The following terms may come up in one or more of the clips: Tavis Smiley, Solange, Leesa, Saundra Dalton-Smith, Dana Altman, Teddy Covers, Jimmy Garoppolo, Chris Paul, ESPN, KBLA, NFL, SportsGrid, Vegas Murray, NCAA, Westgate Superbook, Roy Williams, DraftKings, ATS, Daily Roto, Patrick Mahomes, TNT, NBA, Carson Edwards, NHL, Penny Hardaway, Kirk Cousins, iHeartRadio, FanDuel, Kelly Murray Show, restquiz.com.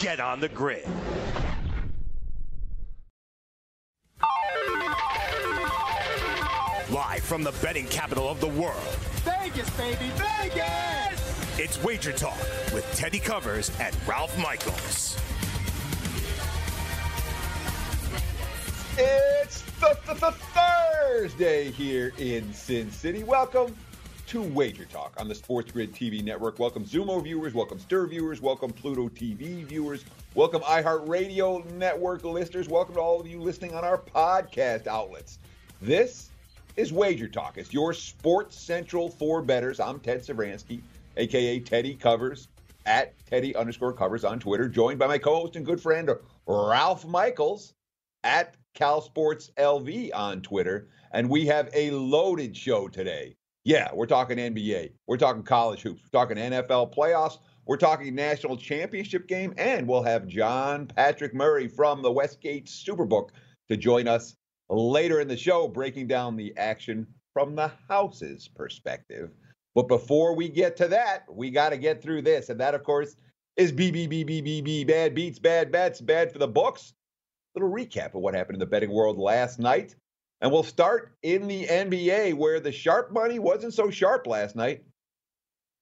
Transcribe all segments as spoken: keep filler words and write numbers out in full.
Get on the grid. Live from the betting capital of the world. Vegas, baby, Vegas! It's Wager Talk with Teddy Covers and Ralph Michaels. It's th- th- th- Thursday here in Sin City. Welcome to Wager Talk on the Sports Grid T V network. Welcome Zumo viewers, welcome Stir viewers, welcome Pluto T V viewers, welcome iHeartRadio network listeners, welcome to all of you listening on our podcast outlets. This is Wager Talk. It's your Sports Central for bettors. I'm Ted Savransky, a k a. Teddy Covers, at Teddy underscore Covers on Twitter, joined by my co-host and good friend Ralph Michaels, at CalSportsLV on Twitter, and we have a loaded show today. Yeah, we're talking N B A, we're talking college hoops, we're talking N F L playoffs, we're talking national championship game, and we'll have John Patrick Murray from the Westgate Superbook to join us later in the show, breaking down the action from the house's perspective. But before we get to that, we got to get through this, and that, of course, is B B B B B B, bad beats, bad bets, bad for the books. A little recap of what happened in the betting world last night. And we'll start in the N B A, where the sharp money wasn't so sharp last night.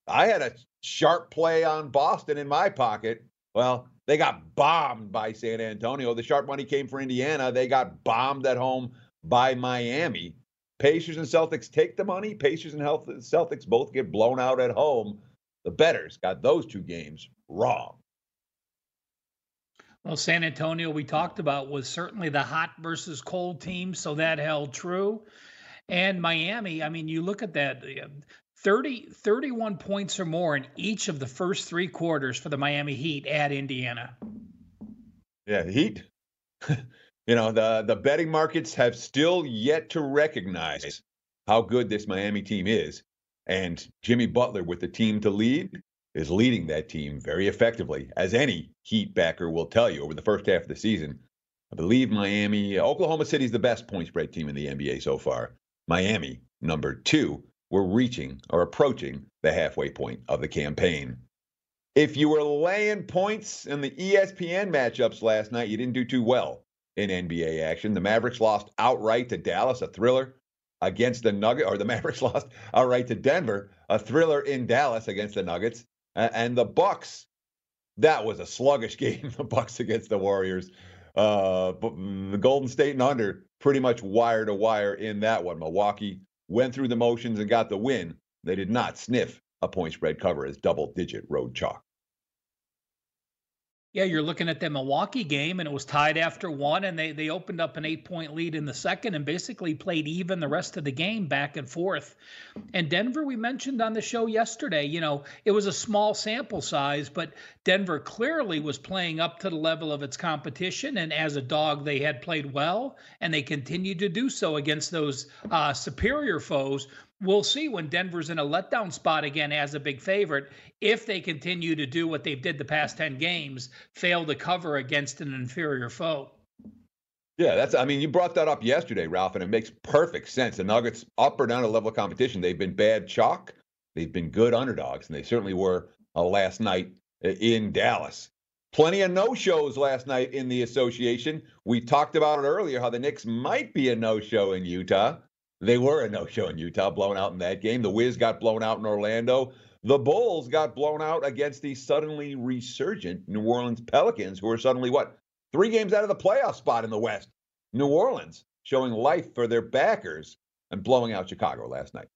I had a sharp play on Boston in my pocket. Well, they got bombed by San Antonio. The sharp money came for Indiana. They got bombed at home by Miami. Pacers and Celtics take the money. Pacers and Celtics both get blown out at home. The bettors got those two games wrong. Well, San Antonio, we talked about, was certainly the hot versus cold team, so that held true. And Miami, I mean, you look at that, thirty, thirty-one points or more in each of the first three quarters for the Miami Heat at Indiana. Yeah, Heat. You know, the, the betting markets have still yet to recognize how good this Miami team is. And Jimmy Butler, with the team to lead, is leading that team very effectively, as any Heat backer will tell you over the first half of the season. I believe Miami, Oklahoma City is the best point spread team in the N B A so far. Miami, number two, we're reaching or approaching the halfway point of the campaign. If you were laying points in the E S P N matchups last night, you didn't do too well in N B A action. The Mavericks lost outright to Dallas, a thriller against the Nuggets, or the Mavericks lost outright to Denver, a thriller in Dallas against the Nuggets. And the Bucks, that was a sluggish game, the Bucks against the Warriors. Uh, but the Golden State and under pretty much wire to wire in that one. Milwaukee went through the motions and got the win. They did not sniff a point spread cover as double-digit road chalk. Yeah, you're looking at that Milwaukee game, and it was tied after one, and they they opened up an eight-point lead in the second and basically played even the rest of the game back and forth. And Denver, we mentioned on the show yesterday, you know, it was a small sample size, but Denver clearly was playing up to the level of its competition, and as a dog, they had played well, and they continued to do so against those uh, superior foes. We'll see when Denver's in a letdown spot again as a big favorite if they continue to do what they've did the past ten games, fail to cover against an inferior foe. Yeah, that's. I mean, you brought that up yesterday, Ralph, and it makes perfect sense. The Nuggets, up or down a level of competition, they've been bad chalk, they've been good underdogs, and they certainly were uh, last night in Dallas. Plenty of no-shows last night in the association. We talked about it earlier, how the Knicks might be a no-show in Utah. They were a no-show in Utah, blown out in that game. The Wiz got blown out in Orlando. The Bulls got blown out against the suddenly resurgent New Orleans Pelicans, who are suddenly, what, three games out of the playoff spot in the West. New Orleans showing life for their backers and blowing out Chicago last night.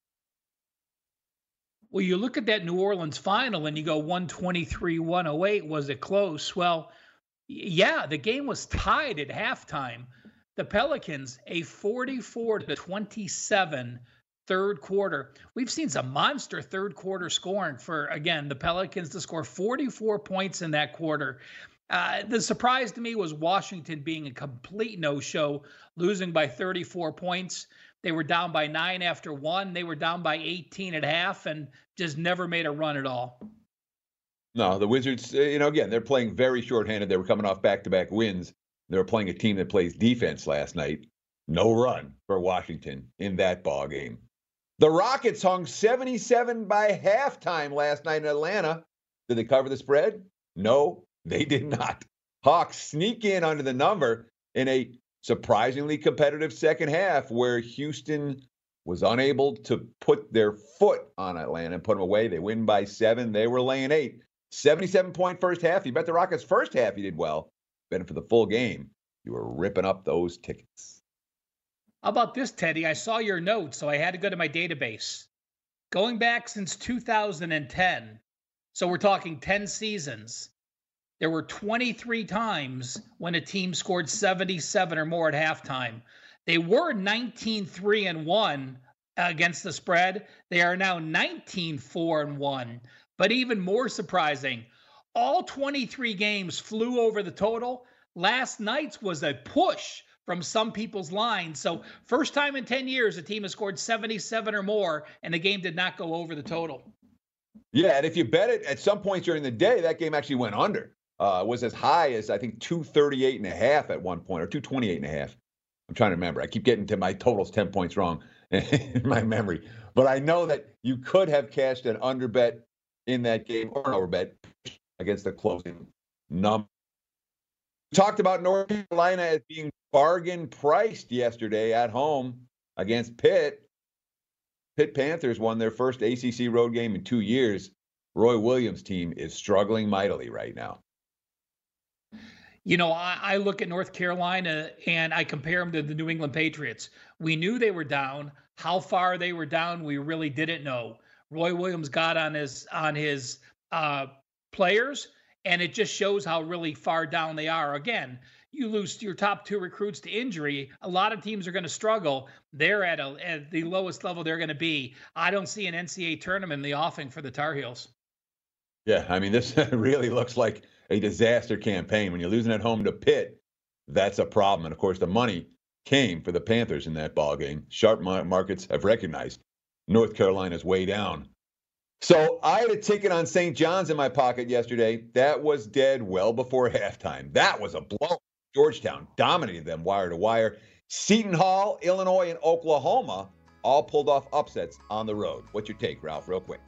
Well, you look at that New Orleans final and you go one twenty-three to one oh eight. Was it close? Well, yeah, the game was tied at halftime. The Pelicans, a forty-four to twenty-seven third quarter. We've seen some monster third quarter scoring for, again, the Pelicans to score forty-four points in that quarter. Uh, the surprise to me was Washington being a complete no-show, losing by thirty-four points. They were down by nine after one. They were down by eighteen at half and just never made a run at all. No, the Wizards, you know, again, they're playing very shorthanded. They were coming off back-to-back wins. They were playing a team that plays defense last night. No run for Washington in that ball game. The Rockets hung seventy-seven by halftime last night in Atlanta. Did they cover the spread? No, they did not. Hawks sneak in under the number in a surprisingly competitive second half where Houston was unable to put their foot on Atlanta and put them away. They win by seven. They were laying eight. seventy-seven point first half. You bet the Rockets first half you did well. Been for the full game, you were ripping up those tickets. How about this, Teddy? I saw your note, so I had to go to my database. Going back since two thousand ten, so we're talking ten seasons, there were twenty-three times when a team scored seventy-seven or more at halftime. They were nineteen three and one against the spread. They are now nineteen four and one. But even more surprising, all twenty-three games flew over the total. Last night's was a push from some people's lines. So first time in ten years, a team has scored seventy-seven or more, and the game did not go over the total. Yeah, and if you bet it, at some point during the day, that game actually went under. Uh, was as high as, I think, two thirty-eight and a half at one point, or two twenty-eight and a half. I'm trying to remember. I keep getting to my totals ten points wrong in my memory. But I know that you could have cashed an under bet in that game or an over bet against the closing number. We talked about North Carolina as being bargain priced yesterday at home against Pitt. Pitt Panthers won their first A C C road game in two years. Roy Williams' team is struggling mightily right now. You know, I, I look at North Carolina and I compare them to the New England Patriots. We knew they were down. How far they were down, we really didn't know. Roy Williams got on his on his uh, players, and it just shows how really far down they are. Again, you lose your top two recruits to injury. A lot of teams are going to struggle. They're at, a, at the lowest level they're going to be. I don't see an N C A A tournament in the offing for the Tar Heels. Yeah, I mean, this really looks like a disaster campaign. When you're losing at home to Pitt, that's a problem. And, of course, the money came for the Panthers in that ballgame. Sharp markets have recognized North Carolina's way down. So I had a ticket on Saint John's in my pocket yesterday. That was dead well before halftime. That was a blow. Georgetown dominated them wire to wire. Seton Hall, Illinois, and Oklahoma all pulled off upsets on the road. What's your take, Ralph, real quick?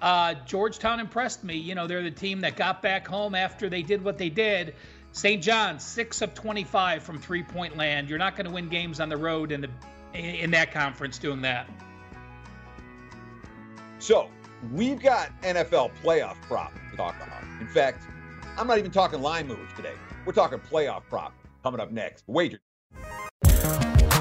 Uh, Georgetown impressed me. You know, they're the team that got back home after they did what they did. Saint John's, six of twenty-five from three-point land. You're not going to win games on the road in, the, in that conference doing that. So, we've got N F L playoff prop to talk about. In fact, I'm not even talking line moves today. We're talking playoff prop coming up next. Wager.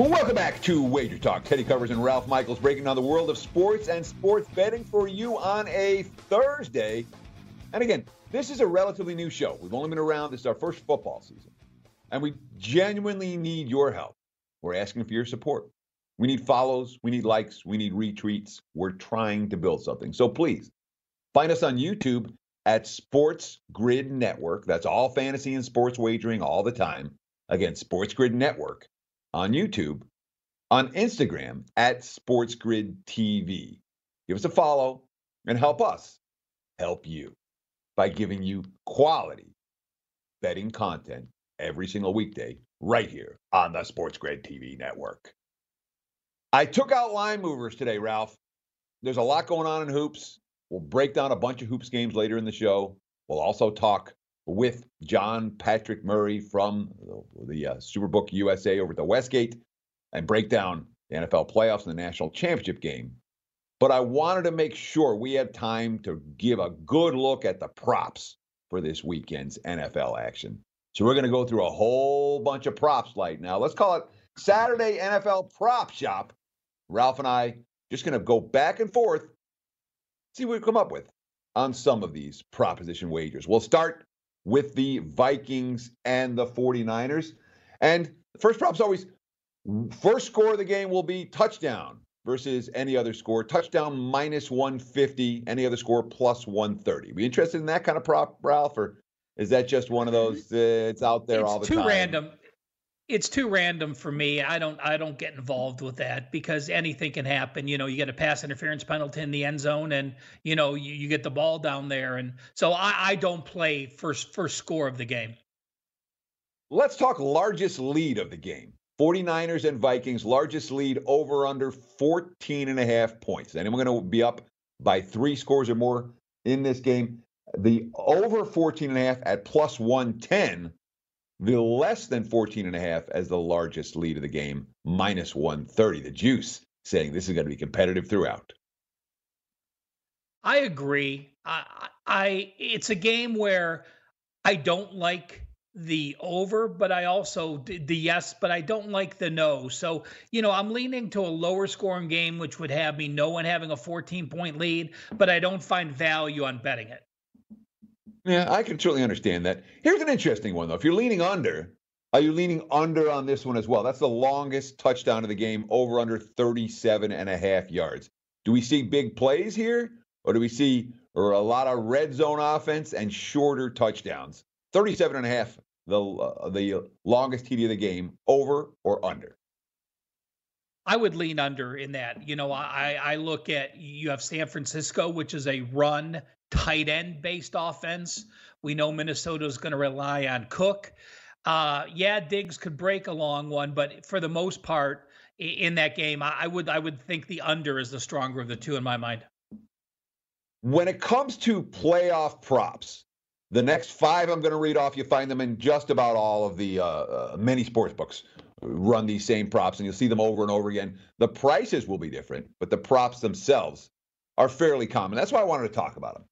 Welcome back to Wager Talk. Teddy Covers and Ralph Michaels breaking down the world of sports and sports betting for you on a Thursday. And again, this is a relatively new show. We've only been around. This is our first football season. And we genuinely need your help. We're asking for your support. We need follows. We need likes. We need retweets. We're trying to build something. So please find us on YouTube at SportsGrid Network. That's all fantasy and sports wagering all the time. Again, SportsGrid Network. On YouTube, on Instagram, at SportsGrid T V. Give us a follow and help us help you by giving you quality betting content every single weekday right here on the SportsGrid T V network. I took out line movers today, Ralph. There's a lot going on in hoops. We'll break down a bunch of hoops games later in the show. We'll also talk with John Patrick Murray from the uh, Superbook U S A over at the Westgate and break down the N F L playoffs and the national championship game. But I wanted to make sure we had time to give a good look at the props for this weekend's N F L action. So we're going to go through a whole bunch of props right now. Let's call it Saturday N F L Prop Shop. Ralph and I just going to go back and forth, see what we come up with on some of these proposition wagers. We'll start with the Vikings and the forty-niners. And first prop's always, first score of the game will be touchdown versus any other score. Touchdown minus one fifty, any other score plus one thirty. Be interested in that kind of prop, Ralph, or is that just one of those, uh, it's out there it's all the time? It's too random. It's too random for me. I don't I don't get involved with that because anything can happen. You know, you get a pass interference penalty in the end zone and, you know, you, you get the ball down there. And so I, I don't play first, first score of the game. Let's talk largest lead of the game. forty-niners and Vikings, largest lead over under fourteen and a half points. Anyone going to be up by three scores or more in this game. The over fourteen and a half at plus one ten, the less than fourteen and a half as the largest lead of the game, minus one thirty. The juice saying this is going to be competitive throughout. I agree. I, I it's a game where I don't like the over, but I also the yes, but I don't like the no. So, you know, I'm leaning to a lower scoring game, which would have me no one having a fourteen point lead, but I don't find value on betting it. Yeah, I can certainly understand that. Here's an interesting one, though. If you're leaning under, are you leaning under on this one as well? That's the longest touchdown of the game, over under thirty-seven and a half yards. Do we see big plays here, or do we see or a lot of red zone offense and shorter touchdowns? thirty-seven and a half, the uh, the longest T D of the game, over or under? I would lean under in that. You know, I, I look at, you have San Francisco, which is a run tight end based offense. We know Minnesota is going to rely on Cook. Uh, yeah, Diggs could break a long one, but for the most part in that game, I, I would I would think the under is the stronger of the two in my mind. When it comes to playoff props, the next five I'm going to read off, you find them in just about all of the uh, uh, many sports books run these same props, and you'll see them over and over again. The prices will be different, but the props themselves are fairly common. That's why I wanted to talk about them.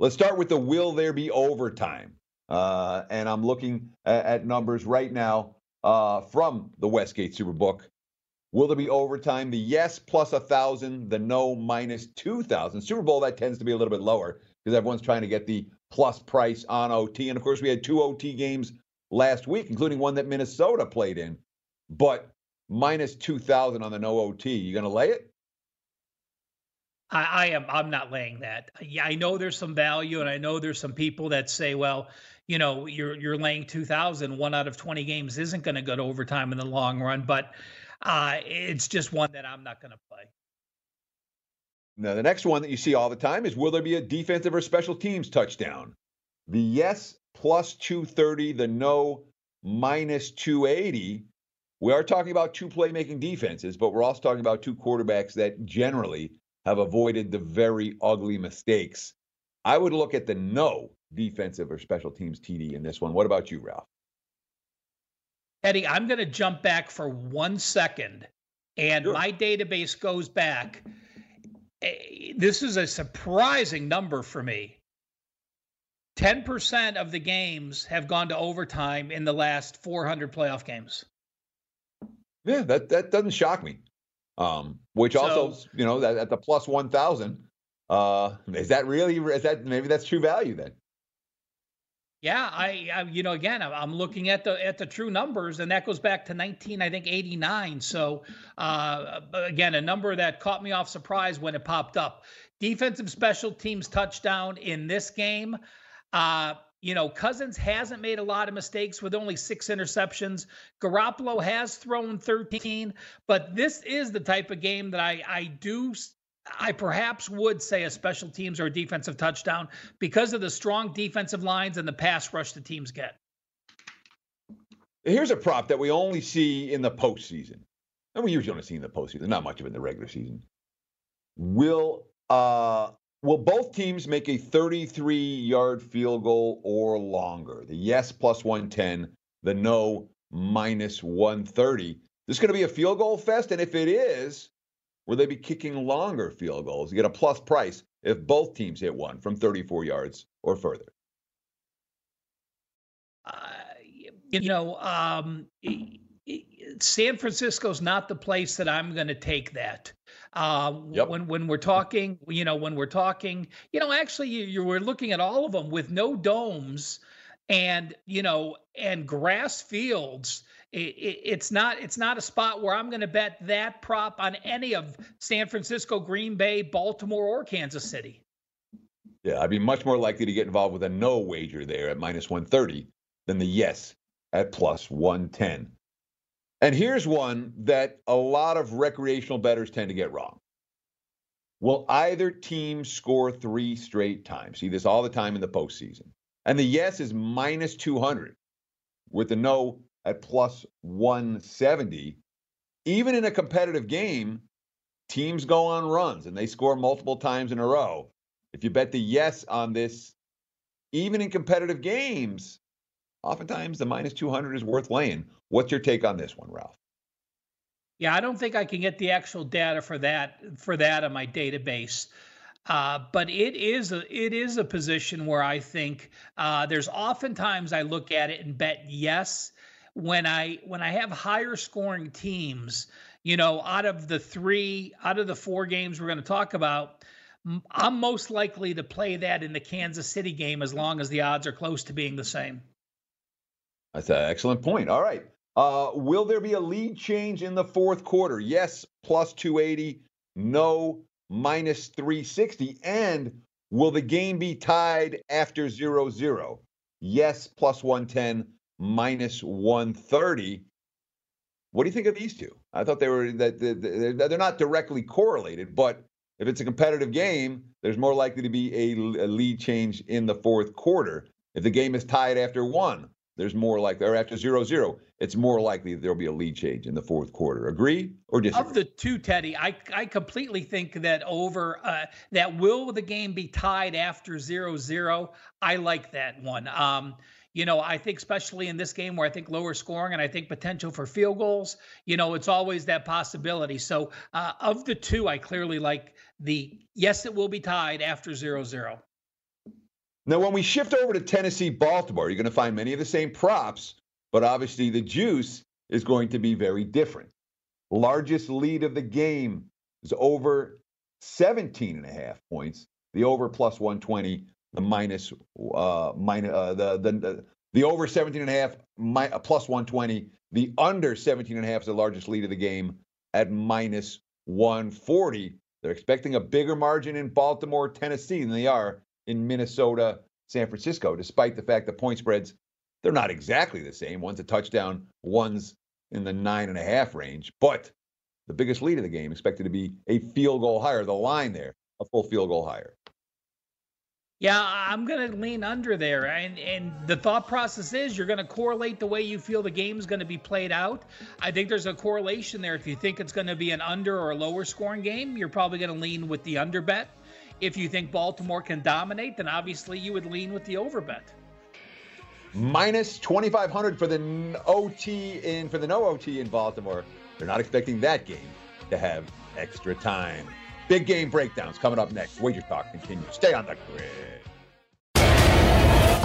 Let's start with the will there be overtime? Uh, and I'm looking at, at numbers right now uh, from the Westgate Superbook. Will there be overtime? The yes plus one thousand, the no minus two thousand. Super Bowl, that tends to be a little bit lower because everyone's trying to get the plus price on O T. And, of course, we had two O T games last week, including one that Minnesota played in. But minus two thousand on the no O T. You going to lay it? I, I am. I'm not laying that. Yeah, I know there's some value, and I know there's some people that say, well, you know, you're you're laying two thousand. One out of twenty games isn't going to go to overtime in the long run. But uh, it's just one that I'm not going to play. Now, the next one that you see all the time is, will there be a defensive or special teams touchdown? The yes, plus two thirty. The no, minus two eighty. We are talking about two playmaking defenses, but we're also talking about two quarterbacks that generally have avoided the very ugly mistakes. I would look at the no defensive or special teams T D in this one. What about you, Ralph? Eddie, I'm going to jump back for one second, and sure. My database goes back. This is a surprising number for me. ten percent of the games have gone to overtime in the last four hundred playoff games. Yeah, that, that doesn't shock me, um, which so, also, you know, that, at the plus one thousand, uh, is that really, is that, maybe that's true value then? Yeah, I, I you know, again, I'm looking at the, at the true numbers, and that goes back to nineteen, I think, eighty-nine. So, uh, again, a number that caught me off surprise when it popped up. Defensive special teams touchdown in this game. Uh, You know, Cousins hasn't made a lot of mistakes with only six interceptions. Garoppolo has thrown thirteen, but this is the type of game that I, I do, I perhaps would say a special teams or a defensive touchdown because of the strong defensive lines and the pass rush the teams get. Here's a prop that we only see in the postseason. And we usually only see in the postseason, not much of it in the regular season. Will, uh, Will both teams make a thirty-three-yard field goal or longer? The yes, plus one ten. The no, minus one thirty. This is going to be a field goal fest, and if it is, will they be kicking longer field goals? You get a plus price if both teams hit one from thirty-four yards or further. Uh, you know, um, San Francisco's not the place that I'm going to take that. Uh, yep. When when we're talking, you know, when we're talking, you know, actually, you, you were looking at all of them with no domes, and you know, and grass fields. It, it, it's not it's not a spot where I'm going to bet that prop on any of San Francisco, Green Bay, Baltimore, or Kansas City. Yeah, I'd be much more likely to get involved with a no wager there at minus one thirty than the yes at plus one ten. And here's one that a lot of recreational bettors tend to get wrong. Will either team score three straight times? See this all the time in the postseason. And the yes is minus two hundred, with the no at plus one seventy. Even in a competitive game, teams go on runs and they score multiple times in a row. If you bet the yes on this, even in competitive games, oftentimes the minus two hundred is worth laying. What's your take on this one, Ralph? Yeah, I don't think I can get the actual data for that for that on my database. Uh, but it is a, it is a position where I think uh, there's oftentimes I look at it and bet yes. When I when I have higher scoring teams, you know, out of the three, out of the four games we're going to talk about, I'm most likely to play that in the Kansas City game as long as the odds are close to being the same. That's an excellent point. All right. Uh, will there be a lead change in the fourth quarter? Yes, plus two eighty. No, minus three sixty. And will the game be tied after zero zero? Yes, plus one ten, minus one thirty. What do you think of these two? I thought they were that they're not directly correlated, but if it's a competitive game, there's more likely to be a lead change in the fourth quarter. If the game is tied after one, there's more likely, or after zero zero, it's more likely that there'll be a lead change in the fourth quarter. Agree or disagree? Of the two, Teddy, I I completely think that over uh, that will the game be tied after zero zero? I like that one. Um, you know, I think especially in this game where I think lower scoring and I think potential for field goals, you know, it's always that possibility. So uh, of the two, I clearly like the yes, it will be tied after zero zero. Now, when we shift over to Tennessee-Baltimore, you're going to find many of the same props, but obviously the juice is going to be very different. Largest lead of the game is over seventeen and a half points. The over plus one twenty, the minus, uh, minus uh, the, the the the over seventeen and a half my, uh, plus one twenty. The under seventeen and a half is the largest lead of the game at minus one forty. They're expecting a bigger margin in Baltimore, Tennessee than they are in Minnesota, San Francisco, despite the fact that point spreads, they're not exactly the same. One's a touchdown, one's in the nine and a half range. But the biggest lead of the game expected to be a field goal higher. The line there, a full field goal higher. Yeah, I'm going to lean under there. And and the thought process is you're going to correlate the way you feel the game's going to be played out. I think there's a correlation there. If you think it's going to be an under or a lower scoring game, you're probably going to lean with the under bet. If you think Baltimore can dominate, then obviously you would lean with the overbet. minus twenty-five hundred for the O T in for the no O T in Baltimore. They're not expecting that game to have extra time. Big game breakdowns coming up next. Wager Talk continues. Stay on the grid.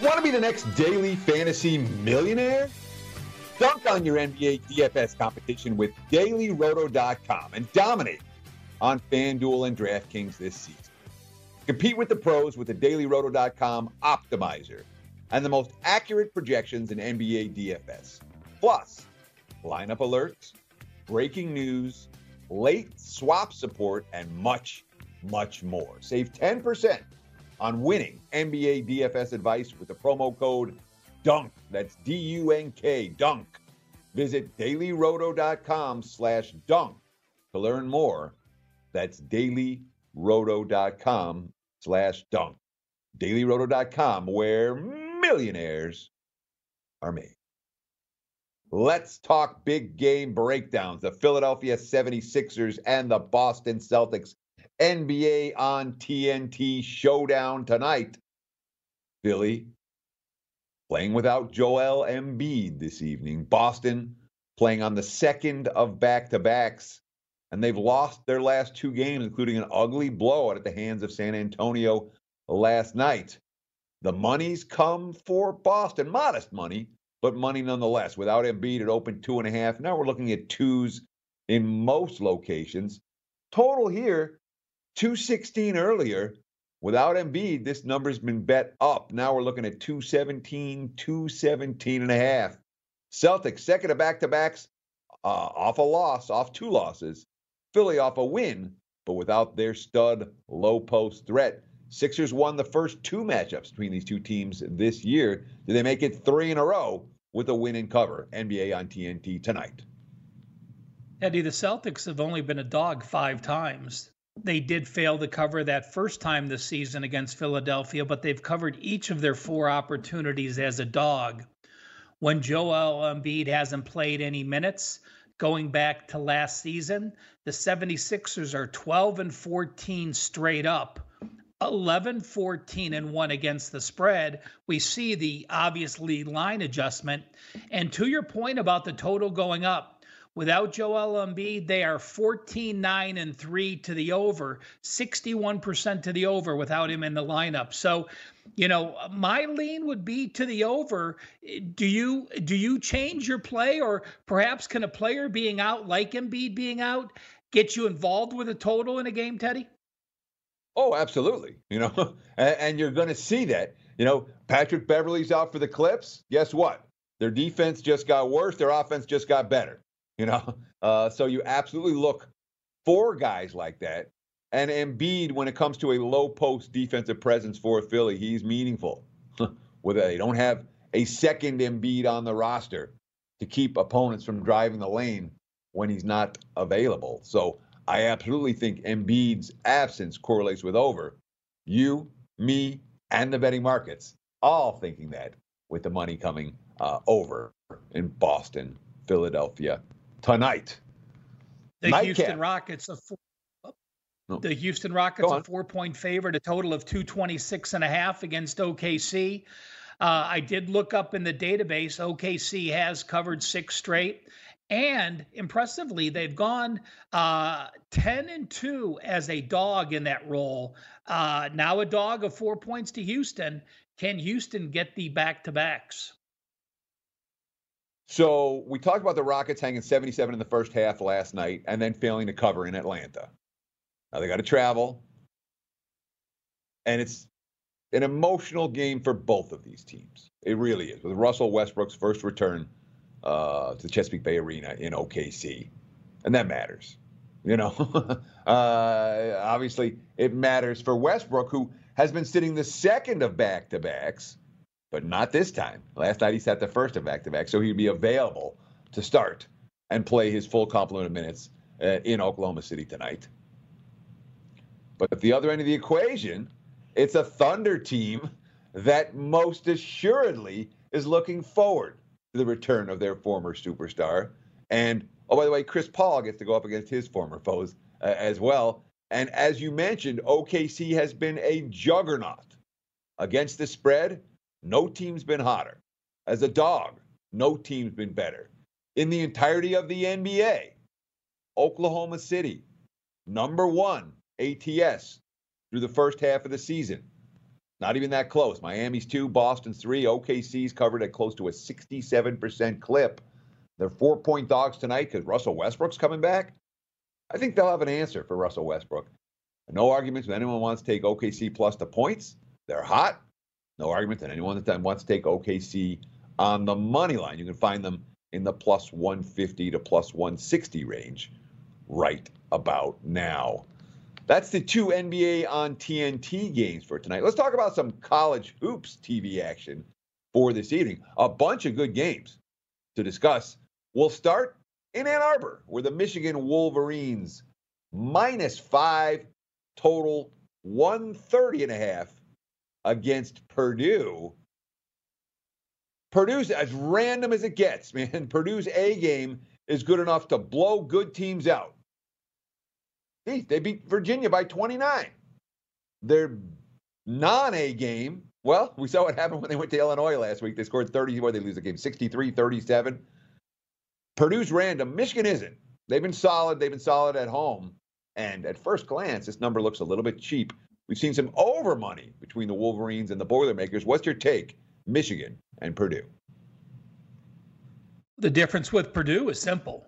Want to be the next daily fantasy millionaire? Dunk on your N B A D F S competition with Daily Roto dot com and dominate on FanDuel and DraftKings this season. Compete with the pros with the Daily Roto dot com optimizer and the most accurate projections in N B A D F S. Plus, lineup alerts, breaking news, late swap support, and much, much more. Save ten percent on winning N B A D F S advice with the promo code DUNK. That's D U N K, DUNK. Visit Daily Roto dot com slash dunk to learn more. That's Daily Roto dot com slash dunk. Daily Roto dot com, where millionaires are made. Let's talk big game breakdowns. The Philadelphia seventy-sixers and the Boston Celtics. N B A on T N T showdown tonight. Philly playing without Joel Embiid this evening. Boston playing on the second of back-to-backs, and they've lost their last two games, including an ugly blowout at the hands of San Antonio last night. The money's come for Boston. Modest money, but money nonetheless. Without Embiid, it opened two and a half. Now we're looking at twos in most locations. Total here, two sixteen earlier. Without Embiid, this number's been bet up. Now we're looking at two seventeen, two seventeen and a half. Celtics, second of back-to-backs, uh, off a loss, off two losses. Philly off a win, but without their stud low-post threat. Sixers won the first two matchups between these two teams this year. Did they make it three in a row with a win and cover? N B A on T N T tonight. Eddie, the Celtics have only been a dog five times. They did fail to cover that first time this season against Philadelphia, but they've covered each of their four opportunities as a dog. When Joel Embiid hasn't played any minutes, going back to last season, the seventy-sixers are twelve and fourteen straight up, eleven, fourteen, and one against the spread. We see the, obviously, line adjustment. And to your point about the total going up, without Joel Embiid, they are fourteen, nine, and three to the over, sixty-one percent to the over without him in the lineup. So, you know, my lean would be to the over. Do you do you change your play, or perhaps can a player being out, like Embiid being out, get you involved with a total in a game, Teddy? Oh, absolutely. You know, and, and you're going to see that. You know, Patrick Beverly's out for the Clips. Guess what? Their defense just got worse. Their offense just got better. You know, uh, so you absolutely look for guys like that. And Embiid, when it comes to a low post defensive presence for Philly, he's meaningful. Whether they don't have a second Embiid on the roster to keep opponents from driving the lane when he's not available. So I absolutely think Embiid's absence correlates with over. You, me, and the betting markets all thinking that, with the money coming uh, over in Boston, Philadelphia tonight. The Nightcap. Houston Rockets, a four, no. the Houston Rockets, a four-point favorite, a total of two twenty-six and a half against O K C. Uh, I did look up in the database. O K C has covered six straight, and impressively, they've gone uh, ten and two as a dog in that role. Uh, now a dog of four points to Houston. Can Houston get the back-to-backs? So we talked about the Rockets hanging seventy-seven in the first half last night and then failing to cover in Atlanta. Now they got to travel. And it's an emotional game for both of these teams. It really is. With Russell Westbrook's first return uh, to the Chesapeake Bay Arena in O K C. And that matters. You know, uh, obviously it matters for Westbrook, who has been sitting the second of back-to-backs. but not this time. Last night he sat the first of back-to-back, so he'd be available to start and play his full complement of minutes uh, in Oklahoma City tonight. But at the other end of the equation, it's a Thunder team that most assuredly is looking forward to the return of their former superstar. And, oh, by the way, Chris Paul gets to go up against his former foes uh, as well. And as you mentioned, O K C has been a juggernaut. Against the spread, no team's been hotter. As a dog, no team's been better. In the entirety of the N B A, Oklahoma City, number one A T S through the first half of the season. Not even that close. Miami's two, Boston's three, O K C's covered at close to a sixty-seven percent clip. They're four-point dogs tonight because Russell Westbrook's coming back. I think they'll have an answer for Russell Westbrook. No arguments when anyone wants to take O K C plus the points. They're hot. No arguments when anyone that wants to take O K C on the money line. You can find them in the plus one fifty to plus one sixty range right about now. That's the two N B A on T N T games for tonight. Let's talk about some college hoops T V action for this evening. A bunch of good games to discuss. We'll start in Ann Arbor, where the Michigan Wolverines minus five, total one thirty and a half against Purdue. Purdue's as random as it gets, man. Purdue's A game is good enough to blow good teams out. They beat Virginia by twenty-nine. Their non-A game, well, we saw what happened when they went to Illinois last week. They scored thirty, where they lose the game, sixty-three thirty-seven. Purdue's random. Michigan isn't. They've been solid. They've been solid at home. And at first glance, this number looks a little bit cheap. We've seen some over money between the Wolverines and the Boilermakers. What's your take, Michigan and Purdue? The difference with Purdue is simple.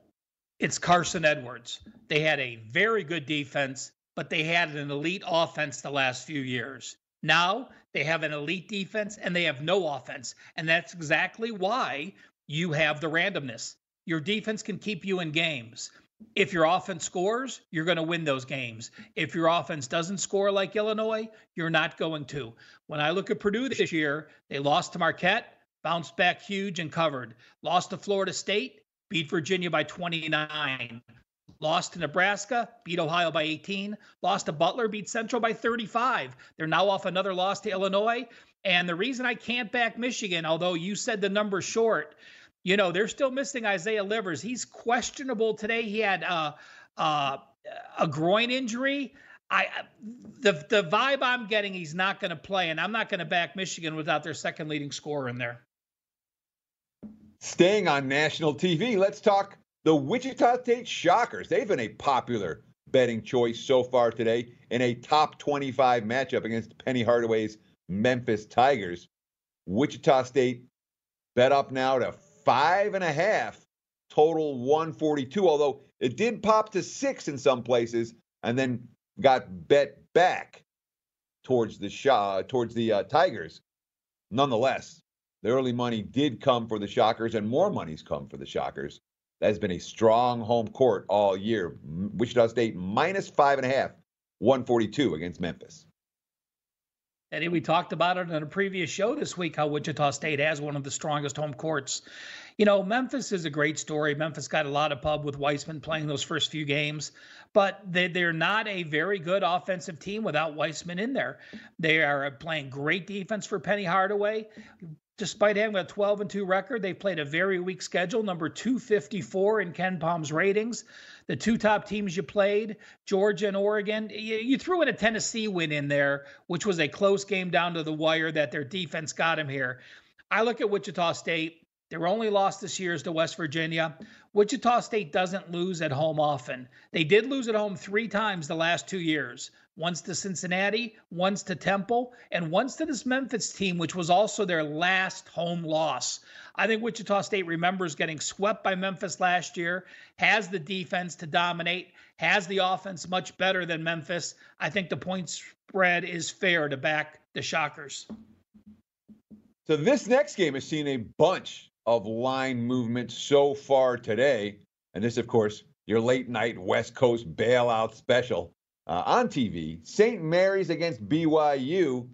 It's Carson Edwards. They had a very good defense, but they had an elite offense the last few years. Now they have an elite defense and they have no offense. And that's exactly why you have the randomness. Your defense can keep you in games. If your offense scores, you're going to win those games. If your offense doesn't score like Illinois, you're not going to. When I look at Purdue this year, they lost to Marquette, bounced back huge and covered. Lost to Florida State, beat Virginia by twenty-nine, lost to Nebraska, beat Ohio by eighteen, lost to Butler, beat Central by thirty-five. They're now off another loss to Illinois. And the reason I can't back Michigan, although you said the number's short, you know, they're still missing Isaiah Livers. He's questionable today. He had uh, uh, a groin injury. I the the vibe I'm getting, he's not going to play, and I'm not going to back Michigan without their second leading scorer in there. Staying on national T V, let's talk the Wichita State Shockers. They've been a popular betting choice so far today in a top twenty-five matchup against Penny Hardaway's Memphis Tigers. Wichita State bet up now to five and a half, total one forty-two, although it did pop to six in some places and then got bet back towards the Shaw, towards the uh, Tigers. Nonetheless, the early money did come for the Shockers, and more money's come for the Shockers. That's been a strong home court all year. Wichita State minus five and a half, one forty-two against Memphis. Eddie, we talked about it on a previous show this week, how Wichita State has one of the strongest home courts. You know, Memphis is a great story. Memphis got a lot of pub with Weissman playing those first few games, but they, they're not a very good offensive team without Weissman in there. They are playing great defense for Penny Hardaway. Despite having a twelve and two record, they played a very weak schedule, number two fifty-four in Ken Palm's ratings. The two top teams you played, Georgia and Oregon, you, you threw in a Tennessee win in there, which was a close game down to the wire that their defense got them here. I look at Wichita State. Their only loss this year is to West Virginia. Wichita State doesn't lose at home often. They did lose at home three times the last two years. Once to Cincinnati, once to Temple, and once to this Memphis team, which was also their last home loss. I think Wichita State remembers getting swept by Memphis last year, has the defense to dominate, has the offense much better than Memphis. I think the point spread is fair to back the Shockers. So this next game has seen a bunch of line movement so far today. And this, of course, your late night West Coast bailout special. Uh, on T V, Saint Mary's against B Y U.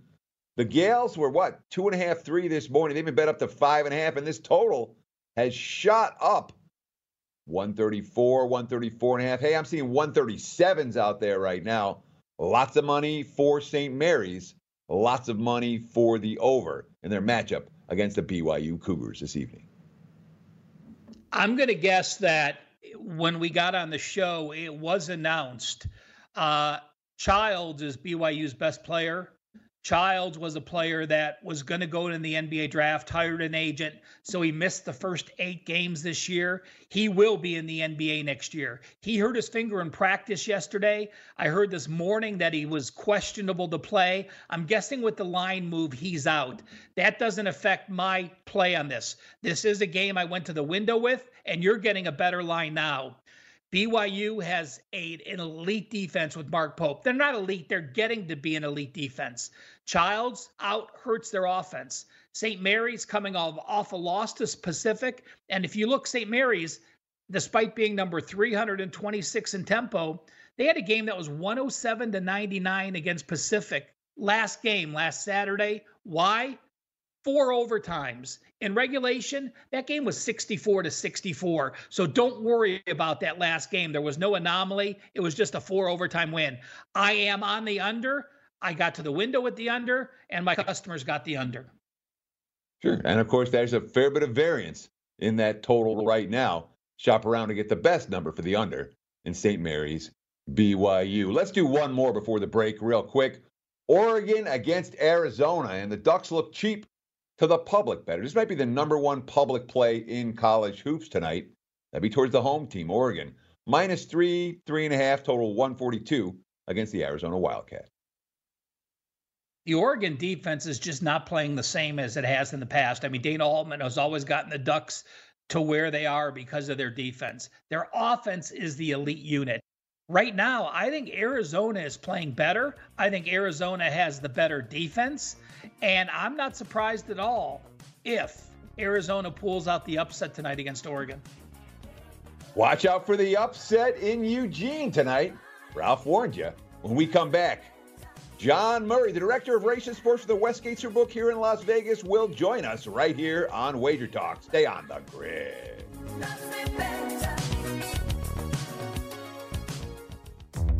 The Gales were, what, two and a half, three this morning. They've been bet up to five and a half, and this total has shot up. one thirty-four, one thirty-four and a half. Hey, I'm seeing one thirty-sevens out there right now. Lots of money for Saint Mary's. Lots of money for the over in their matchup against the B Y U Cougars this evening. I'm going to guess that when we got on the show, it was announced uh, Childs is B Y U's best player. Childs was a player that was going to go in the N B A draft, hired an agent, so he missed the first eight games this year. He will be in the N B A next year. He hurt his finger in practice yesterday. I heard this morning that he was questionable to play. I'm guessing with the line move, he's out. That doesn't affect my play on this. This is a game I went to the window with, and you're getting a better line now. B Y U has a, an elite defense with Mark Pope. They're not elite. They're getting to be an elite defense. Childs out hurts their offense. Saint Mary's coming off, off a loss to Pacific. And if you look, Saint Mary's, despite being number three hundred twenty-six in tempo, they had a game that was one oh seven to ninety-nine against Pacific last game, last Saturday. Why? Four overtimes. In regulation, that game was sixty-four to sixty-four. So don't worry about that last game. There was no anomaly. It was just a four overtime win. I am on the under. I got to the window with the under, and my customers got the under. Sure. And of course, there's a fair bit of variance in that total right now. Shop around to get the best number for the under in Saint Mary's B Y U. Let's do one more before the break, real quick. Oregon against Arizona, and the Ducks look cheap to the public better. This might be the number one public play in college hoops tonight. That'd be towards the home team, Oregon. Minus three, three and a half, total one forty-two against the Arizona Wildcats. The Oregon defense is just not playing the same as it has in the past. I mean, Dana Altman has always gotten the Ducks to where they are because of their defense. Their offense is the elite unit. Right now, I think Arizona is playing better. I think Arizona has the better defense. And I'm not surprised at all if Arizona pulls out the upset tonight against Oregon. Watch out for the upset in Eugene tonight. Ralph warned you. When we come back, John Murray, the director of race and sports for the Westgate Superbook here in Las Vegas, will join us right here on Wager Talk. Stay on the grid.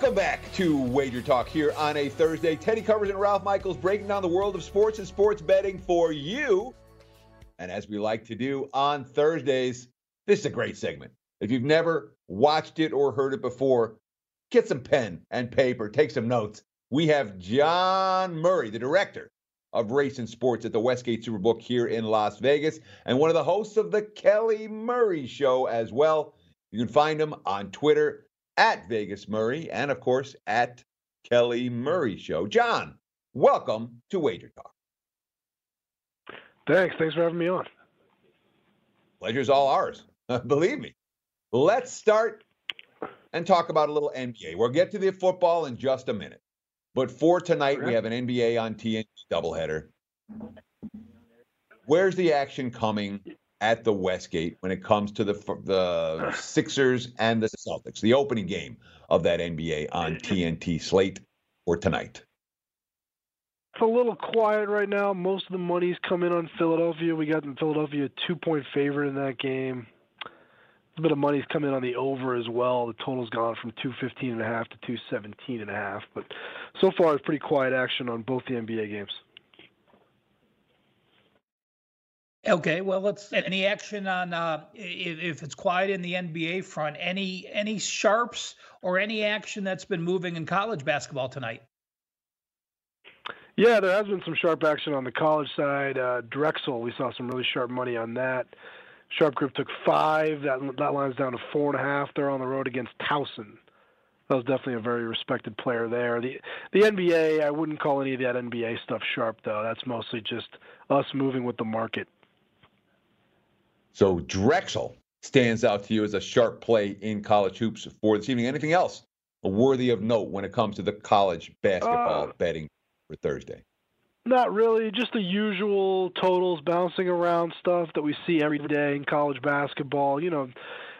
Welcome back to Wager Talk here on a Thursday. Teddy Covers and Ralph Michaels breaking down the world of sports and sports betting for you. And as we like to do on Thursdays, this is a great segment. If you've never watched it or heard it before, get some pen and paper, take some notes. We have John Murray, the director of race and sports at the Westgate Superbook here in Las Vegas, and one of the hosts of the Kelly Murray Show as well. You can find him on Twitter at Vegas Murray, and of course at Kelly Murray Show. John, welcome to Wager Talk. Thanks. Thanks for having me on. Pleasure's all ours. Believe me. Let's start and talk about a little N B A. We'll get to the football in just a minute. But for tonight, we have an N B A on T N T doubleheader. Where's the action coming at the Westgate when it comes to the the Sixers and the Celtics, the opening game of that N B A on T N T slate for tonight? It's a little quiet right now. Most of the money's come in on Philadelphia. We got in Philadelphia a two-point favorite in that game. A bit of money's come in on the over as well. The total's gone from two fifteen and a half to two seventeen and a half. But so far, it's pretty quiet action on both the N B A games. Okay, well, let's any action on uh, if, if it's quiet in the N B A front, any any sharps or any action that's been moving in college basketball tonight? Yeah, there has been some sharp action on the college side. Uh, Drexel, we saw some really sharp money on that. Sharp Group took five. That that line's down to four and a half. They're on the road against Towson. That was definitely a very respected player there. The the N B A, I wouldn't call any of that N B A stuff sharp, though. That's mostly just us moving with the market. So Drexel stands out to you as a sharp play in college hoops for this evening. Anything else worthy of note when it comes to the college basketball uh, betting for Thursday? Not really, just the usual totals bouncing around stuff that we see every day in college basketball. You know,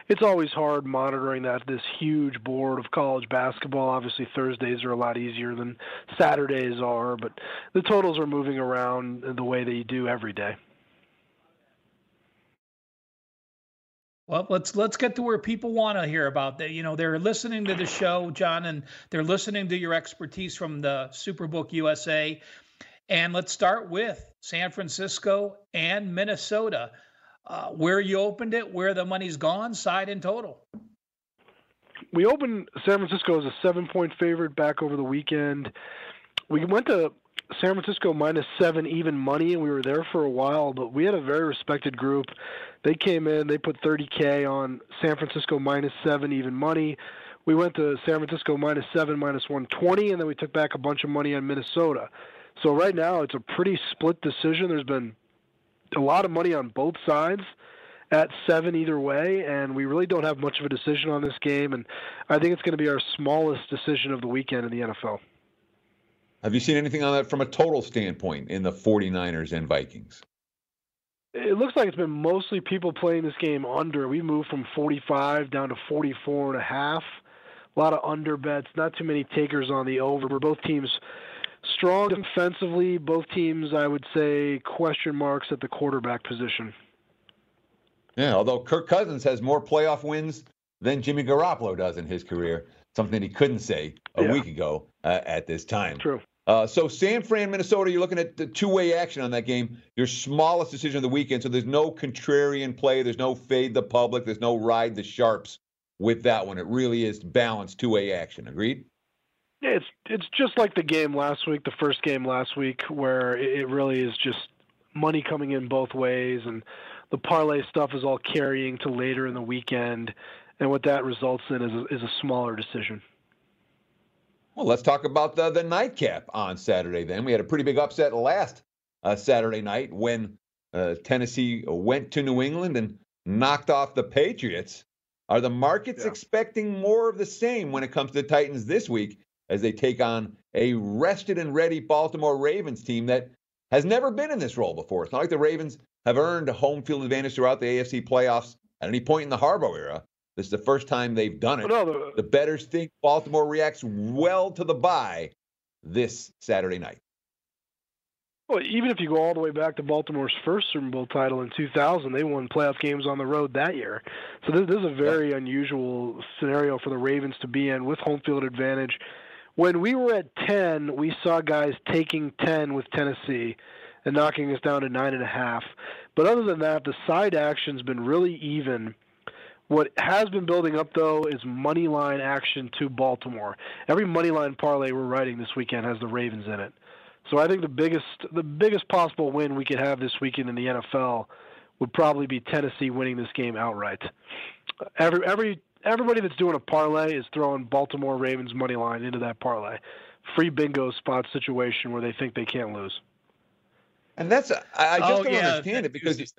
it's always hard monitoring that, this huge board of college basketball. Obviously, Thursdays are a lot easier than Saturdays are, but the totals are moving around the way they do every day. Well, let's let's get to where people want to hear about that. You know, they're listening to the show, John, and they're listening to your expertise from the Superbook U S A. And let's start with San Francisco and Minnesota. Uh, where you opened it, where the money's gone, side and total. We opened San Francisco as a seven-point favorite back over the weekend. We went to San Francisco minus seven even money, and we were there for a while, but we had a very respected group. They came in, they put thirty K on San Francisco minus seven even money. We went to San Francisco minus seven, minus one twenty, and then we took back a bunch of money on Minnesota. So right now it's a pretty split decision. There's been a lot of money on both sides at seven either way, and we really don't have much of a decision on this game, and I think it's going to be our smallest decision of the weekend in the N F L. Have you seen anything on that from a total standpoint in the 49ers and Vikings? It looks like it's been mostly people playing this game under. We moved from forty-five down to forty-four and a half. A lot of under bets, not too many takers on the over. We're both teams strong defensively. Both teams, I would say, question marks at the quarterback position. Yeah, although Kirk Cousins has more playoff wins than Jimmy Garoppolo does in his career, something he couldn't say a yeah. week ago uh, at this time. True. Uh, so San Fran, Minnesota, you're looking at the two-way action on that game, your smallest decision of the weekend, so there's no contrarian play, there's no fade the public, there's no ride the sharps with that one. It really is balanced two-way action. Agreed? Yeah, it's, it's just like the game last week, the first game last week, where it really is just money coming in both ways, and the parlay stuff is all carrying to later in the weekend, and what that results in is a, is a smaller decision. Well, let's talk about the, the nightcap on Saturday then. We had a pretty big upset last uh, Saturday night when uh, Tennessee went to New England and knocked off the Patriots. Are the markets yeah. expecting more of the same when it comes to the Titans this week as they take on a rested and ready Baltimore Ravens team that has never been in this role before? It's not like the Ravens have earned a home field advantage throughout the A F C playoffs at any point in the Harbaugh era. This is the first time they've done it. No, the, the bettors think Baltimore reacts well to the bye this Saturday night. Well, even if you go all the way back to Baltimore's first Super Bowl title in two thousand, they won playoff games on the road that year. So this, this is a very yeah. unusual scenario for the Ravens to be in with home field advantage. When we were at ten, we saw guys taking ten with Tennessee and knocking us down to nine and a half. But other than that, the side action's been really even. What has been building up, though, is money line action to Baltimore. Every money line parlay we're writing this weekend has the Ravens in it. So I think the biggest the biggest possible win we could have this weekend in the N F L would probably be Tennessee winning this game outright. Every every Everybody that's doing a parlay is throwing Baltimore Ravens money line into that parlay. Free bingo spot situation where they think they can't lose. And that's, I, I just oh, don't yeah, understand it because, just...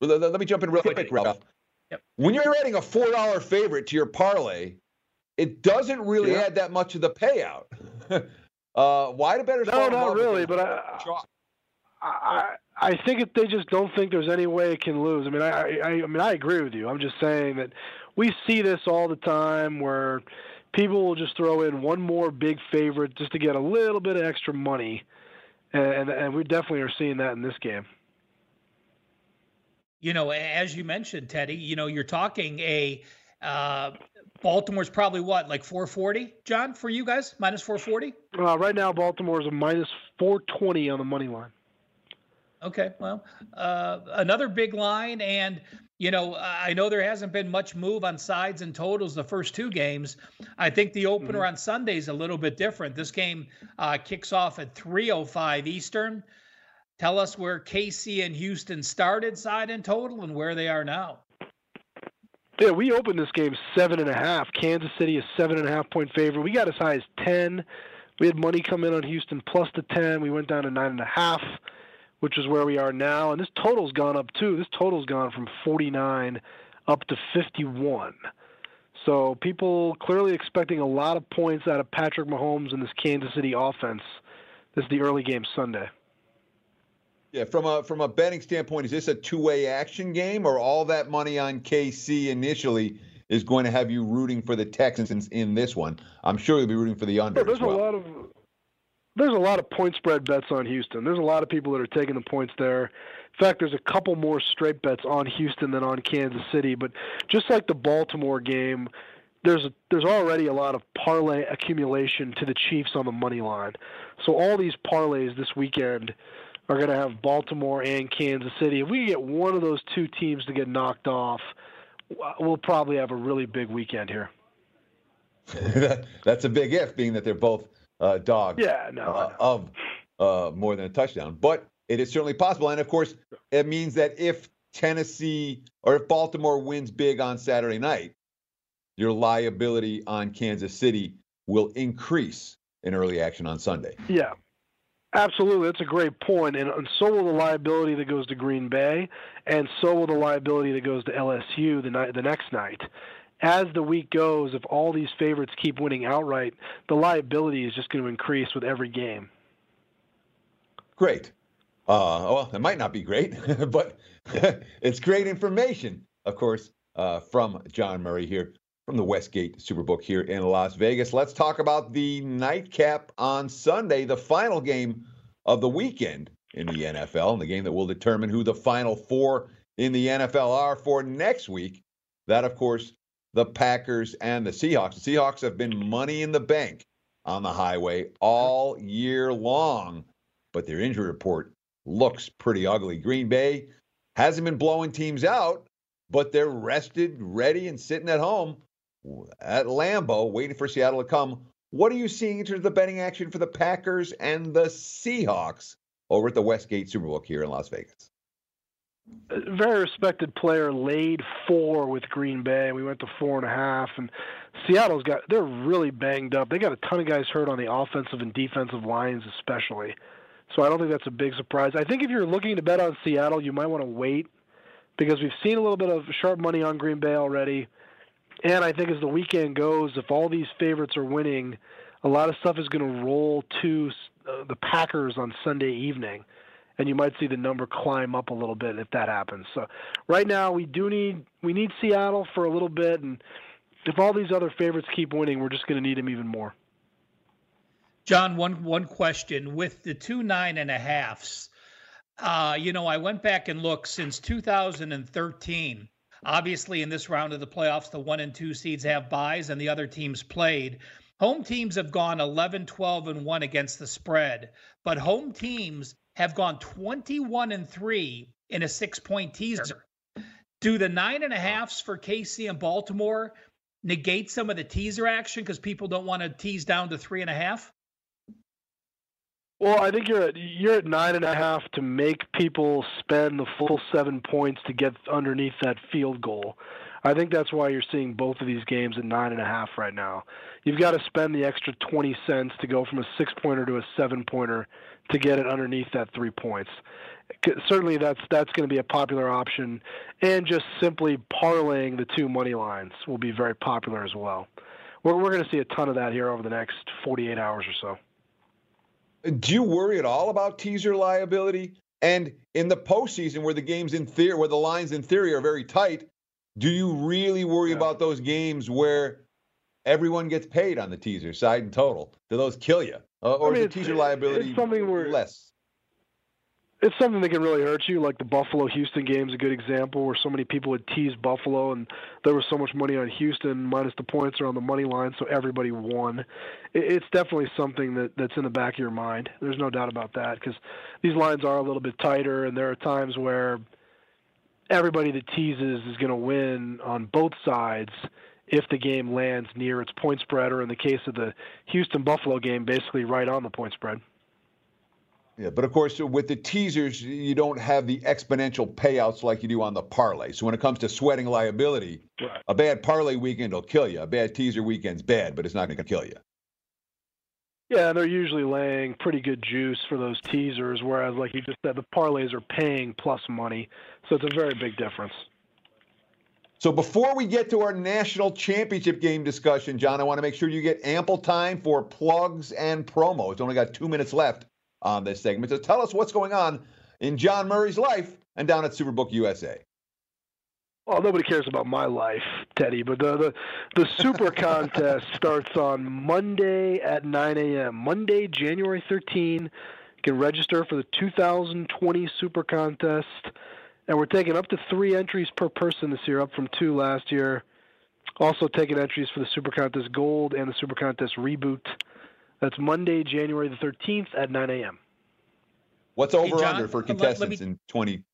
well, let me jump in real quick, Ralph. Yep. When you're adding a four dollar favorite to your parlay, it doesn't really yeah. add that much of the payout. uh, why do bettors? No, not really, but I, I, I think if they just don't think there's any way it can lose. I mean, I, I, I mean, I agree with you. I'm just saying that we see this all the time, where people will just throw in one more big favorite just to get a little bit of extra money, and and we definitely are seeing that in this game. You know, as you mentioned, Teddy, you know, you're talking a uh, Baltimore's probably what, like four forty, John, for you guys, minus four forty. Uh, right now, Baltimore's a minus four twenty on the money line. Okay, well, uh, another big line, and, you know, I know there hasn't been much move on sides and totals the first two games. I think the opener mm-hmm. on Sunday is a little bit different. This game uh, kicks off at three oh five Eastern. Tell us where K C and Houston started side and total and where they are now. Yeah, we opened this game seven and a half. Kansas City is seven and a half point favorite. We got as high as ten. We had money come in on Houston plus the ten. We went down to nine and a half. Which is where we are now. And this total's gone up, too. This total's gone from forty-nine up to fifty-one. So people clearly expecting a lot of points out of Patrick Mahomes and this Kansas City offense. This is the early game Sunday. Yeah, from a from a betting standpoint, is this a two-way action game, or all that money on K C initially is going to have you rooting for the Texans in this one? I'm sure you'll be rooting for the under. Yeah, there's well. a lot of... There's a lot of point spread bets on Houston. There's a lot of people that are taking the points there. In fact, there's a couple more straight bets on Houston than on Kansas City. But just like the Baltimore game, there's a, there's already a lot of parlay accumulation to the Chiefs on the money line. So all these parlays this weekend are going to have Baltimore and Kansas City. If we get one of those two teams to get knocked off, we'll probably have a really big weekend here. that, that's a big if, being that they're both – Uh, dog yeah, no, uh, of uh, more than a touchdown. But it is certainly possible. And, of course, it means that if Tennessee or if Baltimore wins big on Saturday night, your liability on Kansas City will increase in early action on Sunday. Yeah, absolutely. That's a great point. And, and so will the liability that goes to Green Bay, and so will the liability that goes to L S U the night, the next night. As the week goes, if all these favorites keep winning outright, the liability is just going to increase with every game. Great. Uh, well, it might not be great, but it's great information, of course, uh, from John Murray here from the Westgate Superbook here in Las Vegas. Let's talk about the nightcap on Sunday, the final game of the weekend in the N F L, and the game that will determine who the final four in the N F L are for next week. That, of course, the Packers and the Seahawks. The Seahawks have been money in the bank on the highway all year long, but their injury report looks pretty ugly. Green Bay hasn't been blowing teams out, but they're rested, ready, and sitting at home at Lambeau waiting for Seattle to come. What are you seeing in terms of the betting action for the Packers and the Seahawks over at the Westgate Superbook here in Las Vegas? A very respected player laid four with Green Bay. We went to four and a half, and Seattle's got, they're really banged up. They got a ton of guys hurt on the offensive and defensive lines, especially. So I don't think that's a big surprise. I think if you're looking to bet on Seattle, you might want to wait because we've seen a little bit of sharp money on Green Bay already. And I think as the weekend goes, if all these favorites are winning, a lot of stuff is going to roll to uh, the Packers on Sunday evening, and you might see the number climb up a little bit if that happens. So right now we do need we need Seattle for a little bit, and if all these other favorites keep winning, we're just going to need them even more. John, one one question. With the two nine and a halves, uh, you know, I went back and looked since two thousand thirteen. Obviously, in this round of the playoffs, the one and two seeds have byes and the other teams played. Home teams have gone eleven, twelve, and one against the spread, but home teams have gone twenty-one and three in a six-point teaser. Do the nine and a halves for K C and Baltimore negate some of the teaser action because people don't want to tease down to three and a half? Well, I think you're at, you're at nine and a half to make people spend the full seven points to get underneath that field goal. I think that's why you're seeing both of these games at nine and a half right now. You've got to spend the extra twenty cents to go from a six-pointer to a seven-pointer to get it underneath that three points. Certainly that's that's going to be a popular option, and just simply parlaying the two money lines will be very popular as well. We're, we're going to see a ton of that here over the next forty-eight hours or so. Do you worry at all about teaser liability? And in the postseason, where the games in theory, where the lines in theory are very tight, do you really worry yeah. about those games where everyone gets paid on the teaser side in total? Do those kill you? Uh, or I mean, is the teaser liability where, less? It's something that can really hurt you. Like the Buffalo-Houston game is a good example where so many people would tease Buffalo and there was so much money on Houston minus the points or on the money line, so everybody won. It's definitely something that, that's in the back of your mind. There's no doubt about that because these lines are a little bit tighter and there are times where everybody that teases is going to win on both sides if the game lands near its point spread, or in the case of the Houston-Buffalo game, basically right on the point spread. Yeah, but of course, with the teasers, you don't have the exponential payouts like you do on the parlay. So when it comes to sweating liability, right. a bad parlay weekend will kill you. A bad teaser weekend's bad, but it's not going to kill you. Yeah, they're usually laying pretty good juice for those teasers, whereas, like you just said, the parlays are paying plus money. So it's a very big difference. So before we get to our national championship game discussion, John, I want to make sure you get ample time for plugs and promos. It's only got two minutes left on this segment. So tell us what's going on in John Murray's life and down at Superbook U S A. Well, nobody cares about my life, Teddy, but the the, the Super Contest starts on Monday at nine a.m. Monday, January thirteenth. You can register for the two thousand twenty Super Contest, and we're taking up to three entries per person this year, up from two last year. Also taking entries for the Super Contest Gold and the Super Contest Reboot. That's Monday, January the thirteenth at nine a.m. What's over hey, John, under for contestants let, let me... in twenty twenty?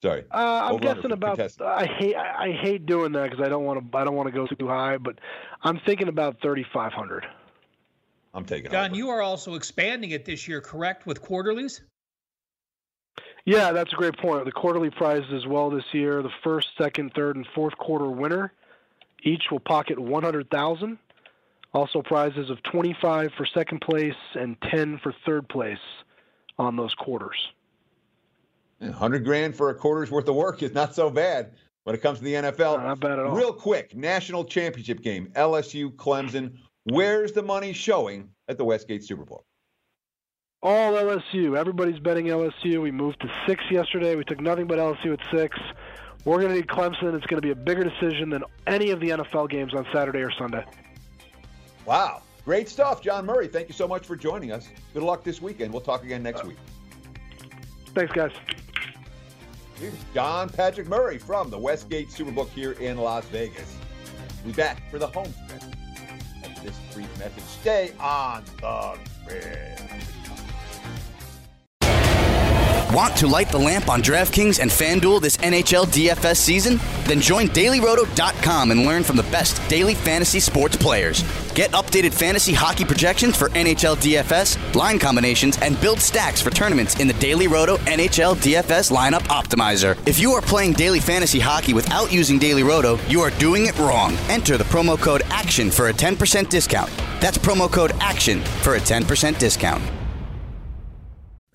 Sorry, uh, I'm guessing about. I hate I hate doing that because I don't want to. I don't want to go too high, but I'm thinking about thirty-five hundred. I'm taking. John, over. You are also expanding it this year, correct? With quarterlies. Yeah, that's a great point. The quarterly prizes as well this year. The first, second, third, and fourth quarter winner each will pocket one hundred thousand. Also, prizes of twenty-five for second place and ten for third place on those quarters. one hundred grand for a quarter's worth of work is not so bad when it comes to the N F L. Not bad at all. Real quick, national championship game, L S U Clemson. Where's the money showing at the Westgate Superbook? All L S U. Everybody's betting L S U. We moved to six yesterday. We took nothing but L S U at six. We're going to need Clemson. It's going to be a bigger decision than any of the N F L games on Saturday or Sunday. Wow. Great stuff, John Murray. Thank you so much for joining us. Good luck this weekend. We'll talk again next week. Thanks, guys. John Patrick Murray from the Westgate Superbook here in Las Vegas. We'll be back for the home stretch. After this brief message, stay on the grid. Want to light the lamp on DraftKings and FanDuel this N H L D F S season? Then join Daily Roto dot com and learn from the best daily fantasy sports players. Get updated fantasy hockey projections for N H L D F S, line combinations, and build stacks for tournaments in the Daily Roto N H L D F S lineup optimizer. If you are playing daily fantasy hockey without using Daily Roto, you are doing it wrong. Enter the promo code ACTION for a ten percent discount. That's promo code ACTION for a ten percent discount.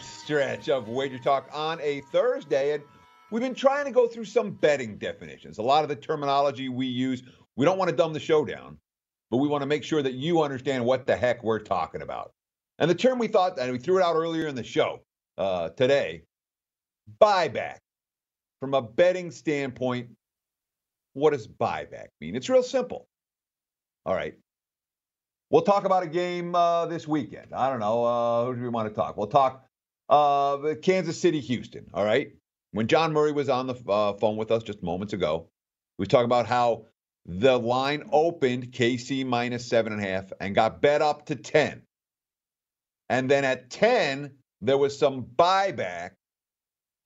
Stretch of Wager Talk on a Thursday, and we've been trying to go through some betting definitions. A lot of the terminology we use, we don't want to dumb the show down, but we want to make sure that you understand what the heck we're talking about. And the term we thought, and we threw it out earlier in the show uh, today, buyback. From a betting standpoint, what does buyback mean? It's real simple. All right. We'll talk about a game uh, this weekend. I don't know. Uh, who do we want to talk? We'll talk Uh, Kansas City, Houston. All right. When John Murray was on the uh, phone with us just moments ago, we was talking about how the line opened K C minus seven and a half and got bet up to ten. And then at ten, there was some buyback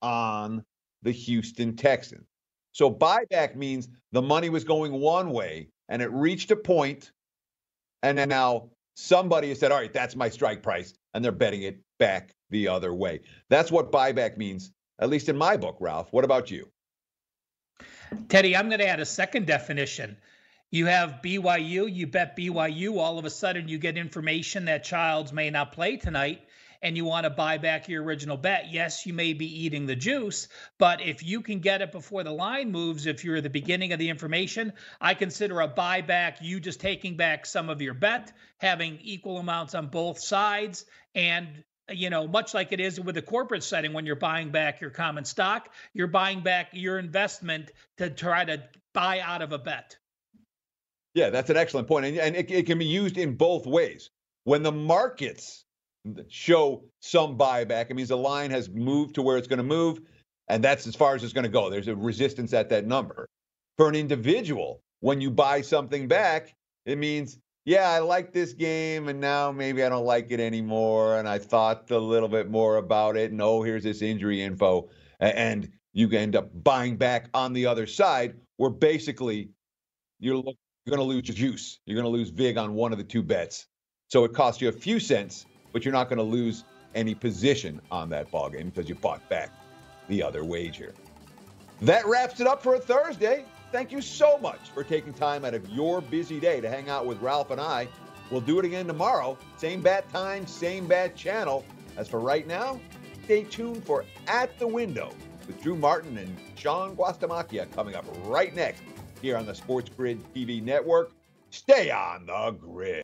on the Houston Texans. So buyback means the money was going one way and it reached a point, and then now somebody has said, all right, that's my strike price, and they're betting it back the other way. That's what buyback means, at least in my book, Ralph. What about you? Teddy, I'm going to add a second definition. You have B Y U, you bet B Y U, all of a sudden you get information that Childs may not play tonight, and you want to buy back your original bet. Yes, you may be eating the juice, but if you can get it before the line moves, if you're at the beginning of the information, I consider a buyback you just taking back some of your bet, having equal amounts on both sides, and you know, much like it is with the corporate setting, when you're buying back your common stock, you're buying back your investment to try to buy out of a bet. Yeah, that's an excellent point. And, and it, it can be used in both ways. When the markets show some buyback, it means the line has moved to where it's going to move, and that's as far as it's going to go. There's a resistance at that number. For an individual, when you buy something back, it means, yeah, I like this game, and now maybe I don't like it anymore, and I thought a little bit more about it, and oh, here's this injury info, and you end up buying back on the other side, where basically you're, you're going to lose your juice. You're going to lose vig on one of the two bets. So it costs you a few cents, but you're not going to lose any position on that ballgame because you bought back the other wager. That wraps it up for a Thursday. Thank you so much for taking time out of your busy day to hang out with Ralph and I. We'll do it again tomorrow. Same bat time, same bat channel. As for right now, stay tuned for At the Window with Drew Martin and Sean Guastamacchia coming up right next here on the SportsGrid T V network. Stay on the grid.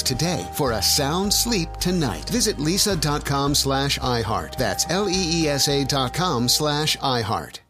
today for a sound sleep tonight. Visit Leesa dot com slash iHeart. That's L E E S A dot com slash iHeart.